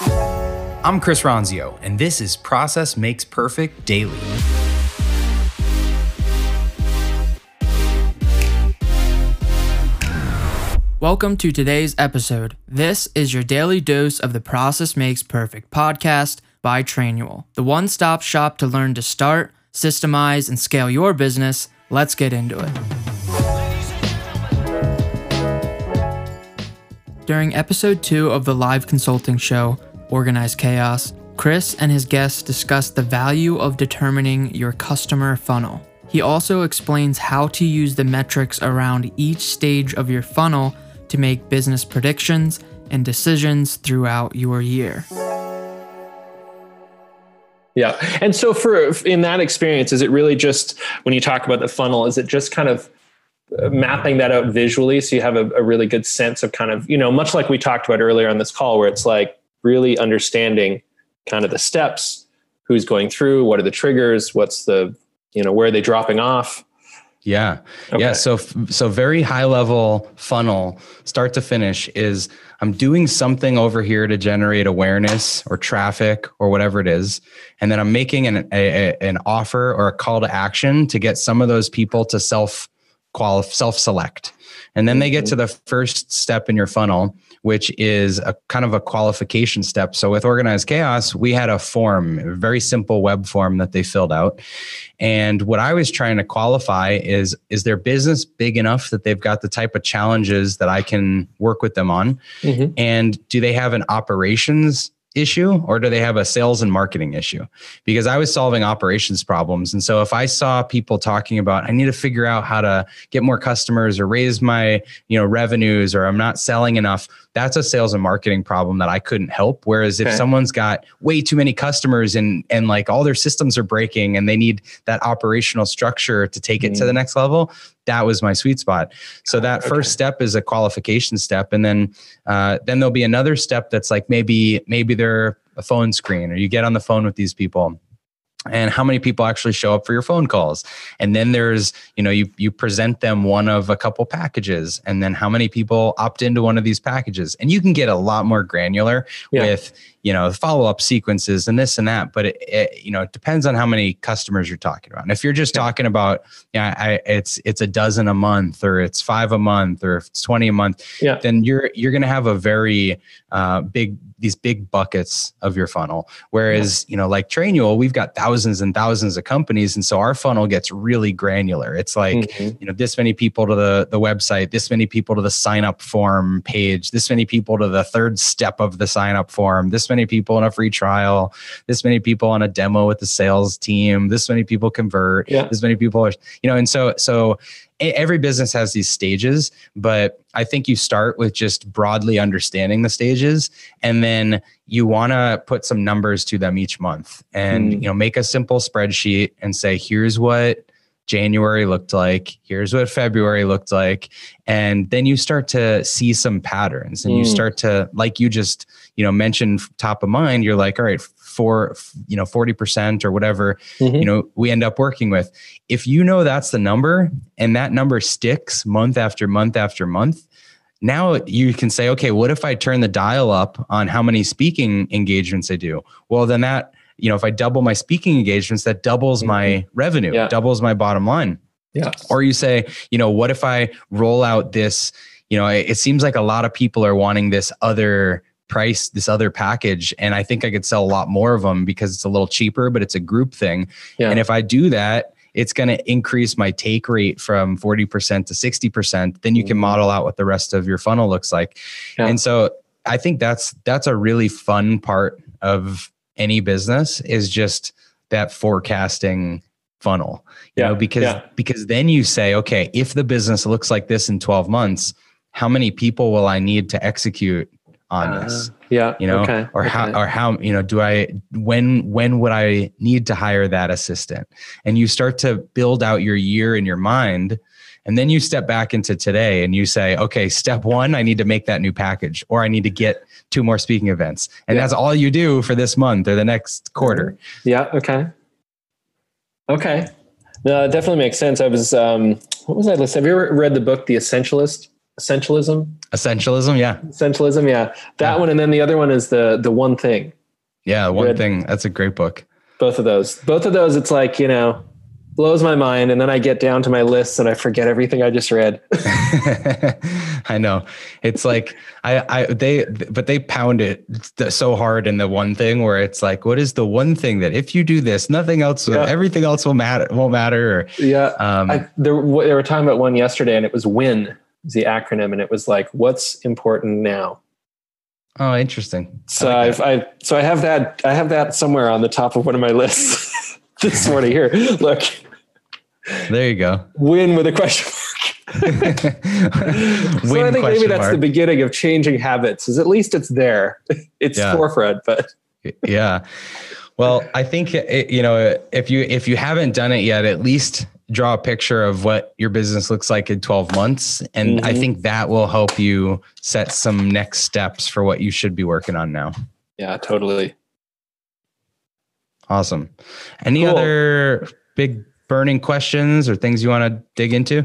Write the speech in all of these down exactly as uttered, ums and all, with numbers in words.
I'm Chris Ronzio, and this is Process Makes Perfect Daily. Welcome to today's episode. This is your daily dose of the Process Makes Perfect podcast by Trainual, the one-stop shop to learn to start, systemize, and scale your business. Let's get into it. During episode two of the live consulting show, Organized Chaos, Chris and his guests discussed the value of determining your customer funnel. He also explains how to use the metrics around each stage of your funnel to make business predictions and decisions throughout your year. Yeah. And so for in that experience, is it really just when you talk about the funnel, is it just kind of mapping that out visually so you have a, a really good sense of kind of, you know, much like we talked about earlier on this call, where it's like really understanding kind of the steps, who's going through, what are the triggers, what's the, you know, where are they dropping off? Yeah. Okay. Yeah. So, so very high level funnel, start to finish, is I'm doing something over here to generate awareness or traffic or whatever it is. And then I'm making an, a, a, an offer or a call to action to get some of those people to self qualify, self select. And then they get to the first step in your funnel, which is a kind of a qualification step. So with Organized Chaos, we had a form, a very simple web form that they filled out. And what I was trying to qualify is, is their business big enough that they've got the type of challenges that I can work with them on? Mm-hmm. And do they have an operations issue, or do they have a sales and marketing issue? Because I was solving operations problems. And so if I saw people talking about, I need to figure out how to get more customers or raise my, you know, revenues, or I'm not selling enough, that's a sales and marketing problem that I couldn't help. Whereas if okay. someone's got way too many customers and, and like all their systems are breaking and they need that operational structure to take mm-hmm. it to the next level, that was my sweet spot. So that okay. first step is a qualification step. And then, uh, then there'll be another step that's like, maybe, maybe they're a phone screen, or you get on the phone with these people. And how many people actually show up for your phone calls? And then there's, you know, you you present them one of a couple packages, and then how many people opt into one of these packages? And you can get a lot more granular yeah. with, you know, follow-up sequences and this and that. But it, it, you know, it depends on how many customers you're talking about. And if you're just yeah. talking about, yeah, you know, I, it's it's a dozen a month, or it's five a month, or if it's twenty a month, yeah. then you're you're going to have a very uh, big. these big buckets of your funnel. Whereas, yeah. you know, like Trainual, we've got thousands and thousands of companies. And so our funnel gets really granular. It's like, mm-hmm. you know, this many people to the, the website, this many people to the sign up form page, this many people to the third step of the sign up form, this many people in a free trial, this many people on a demo with the sales team, this many people convert, yeah. this many people are, you know, and so, so every business has these stages, but I think you start with just broadly understanding the stages, and then you want to put some numbers to them each month, and mm. you know, make a simple spreadsheet and say, here's what January looked like, here's what February looked like. And then you start to see some patterns, and mm. you start to, like you just, you know, mentioned top of mind, you're like, all right, for, you know, forty percent or whatever, mm-hmm. you know, we end up working with. If you know that's the number, and that number sticks month after month after month, now you can say, okay, what if I turn the dial up on how many speaking engagements I do? Well, then that, you know, if I double my speaking engagements, that doubles mm-hmm. my revenue, yeah. doubles my bottom line. Yeah. Or you say, you know, what if I roll out this, you know, it, it seems like a lot of people are wanting this other price, this other package. And I think I could sell a lot more of them because it's a little cheaper, but it's a group thing. Yeah. And if I do that, it's going to increase my take rate from forty percent to sixty percent. Then you mm-hmm. can model out what the rest of your funnel looks like. Yeah. And so I think that's, that's a really fun part of any business, is just that forecasting funnel, you yeah. know, because, yeah. because then you say, okay, if the business looks like this in twelve months, how many people will I need to execute on this? Uh, yeah. You know, okay, or okay. how, or how, you know, do I, when, when would I need to hire that assistant? And you start to build out your year in your mind. And then you step back into today and you say, okay, step one, I need to make that new package, or I need to get two more speaking events. And yeah. that's all you do for this month or the next quarter. Yeah. Okay. Okay. No, it definitely makes sense. I was, um, what was I listening? Have you ever read the book, The Essentialist? Essentialism. Essentialism, yeah. Essentialism, yeah. That yeah. one, and then the other one is the the One Thing. Yeah, One Good. Thing. That's a great book. Both of those. Both of those, it's like, you know, blows my mind, and then I get down to my lists and I forget everything I just read. I know. It's like I, I they but they pound it so hard in the One Thing, where it's like, what is the one thing that if you do this, nothing else, yeah. everything else will matter, won't matter. Or, yeah. Um, I, there, they were talking about one yesterday, and it was WIN, was the acronym, and it was like, what's important now. Oh, interesting. So I like I've, I've so I have that I have that somewhere on the top of one of my lists this morning. Here, look. There you go. WIN with a question mark. So WIN, I think maybe that's mark. the beginning of changing habits. Is at least it's there. It's yeah. forefront, but yeah. Well, I think it, you know, if you if you haven't done it yet, at least draw a picture of what your business looks like in twelve months, and mm-hmm. I think that will help you set some next steps for what you should be working on now. Yeah, totally. Awesome. Any cool. other big burning questions or things you want to dig into?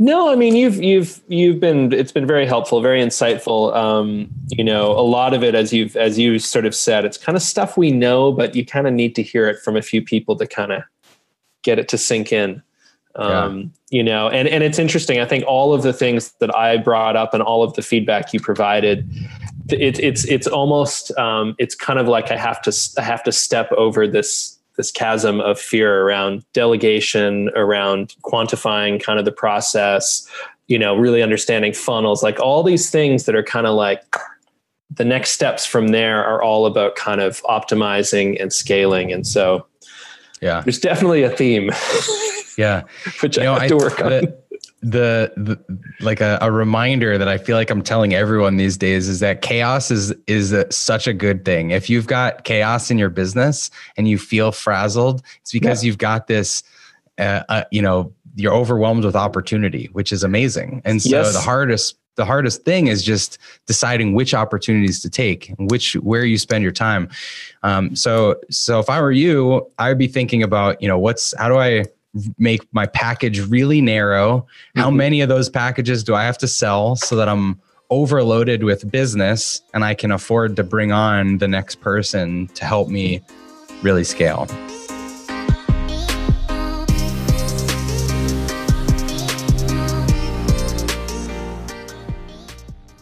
No, I mean, you've, you've, you've been, it's been very helpful, very insightful. Um, you know, a lot of it, as you've, as you sort of said, it's kind of stuff we know, but you kind of need to hear it from a few people to kind of get it to sink in. Um, yeah. you know, and, and it's interesting. I think all of the things that I brought up and all of the feedback you provided, It's it's it's almost um, it's kind of like I have to I have to step over this this chasm of fear around delegation, around quantifying kind of the process, you know, really understanding funnels, like all these things that are kind of like the next steps from there are all about kind of optimizing and scaling. And so, yeah, there's definitely a theme. Yeah, which you I know, have to I, work on. It. The, the like a, a reminder that I feel like I'm telling everyone these days is that chaos is is a, such a good thing. If you've got chaos in your business and you feel frazzled, it's because yeah. you've got this, uh, uh, you know, you're overwhelmed with opportunity, which is amazing. And so yes. the hardest the hardest thing is just deciding which opportunities to take, and which where you spend your time. Um, so so if I were you, I'd be thinking about, you know, what's how do I make my package really narrow? How mm-hmm. many of those packages do I have to sell so that I'm overloaded with business and I can afford to bring on the next person to help me really scale?